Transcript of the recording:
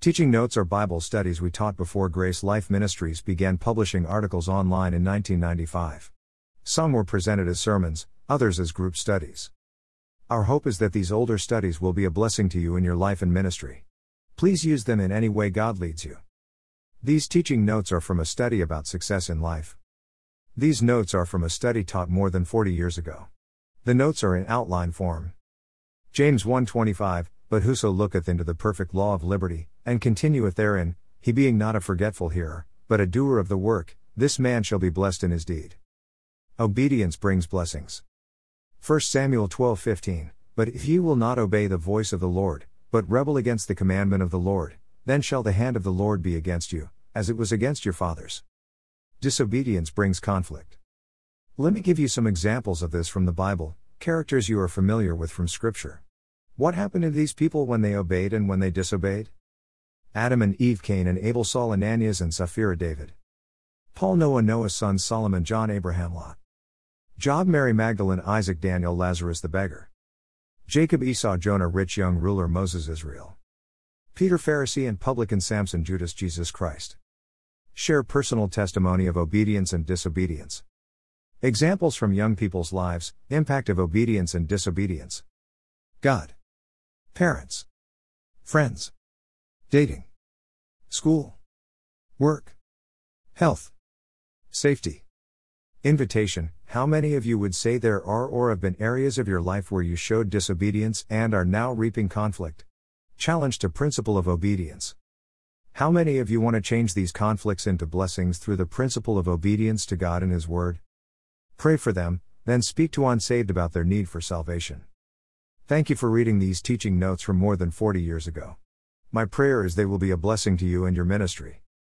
Teaching notes are Bible studies we taught before Grace Life Ministries began publishing articles online in 1995. Some were presented as sermons, others as group studies. Our hope is that these older studies will be a blessing to you in your life and ministry. Please use them in any way God leads you. These teaching notes are from a study about success in life. These notes are from a study taught more than 40 years ago. The notes are in outline form. James 1:25, But whoso looketh into the perfect law of liberty, and continueth therein, he being not a forgetful hearer, but a doer of the work, this man shall be blessed in his deed. Obedience brings blessings. 1 Samuel 12:15, But if ye will not obey the voice of the Lord, but rebel against the commandment of the Lord, then shall the hand of the Lord be against you, as it was against your fathers. Disobedience brings conflict. Let me give you some examples of this from the Bible, characters you are familiar with from Scripture. What happened to these people when they obeyed and when they disobeyed? Adam and Eve, Cain and Abel, Saul and Ananias and Sapphira, David. Paul, Noah, Noah's son, Solomon, John, Abraham, Lot. Job, Mary Magdalene, Isaac, Daniel, Lazarus the beggar. Jacob, Esau, Jonah, rich young ruler, Moses, Israel. Peter, Pharisee and publican, Samson, Judas, Jesus Christ. Share personal testimony of obedience and disobedience. Examples from young people's lives, impact of obedience and disobedience. God. Parents. Friends. Dating. School. Work. Health. Safety. Invitation. How many of you would say there are or have been areas of your life where you showed disobedience and are now reaping conflict? Challenge to principle of obedience. How many of you want to change these conflicts into blessings through the principle of obedience to God and His Word? Pray for them, then speak to unsaved about their need for salvation. Thank you for reading these teaching notes from more than 40 years ago. My prayer is they will be a blessing to you and your ministry.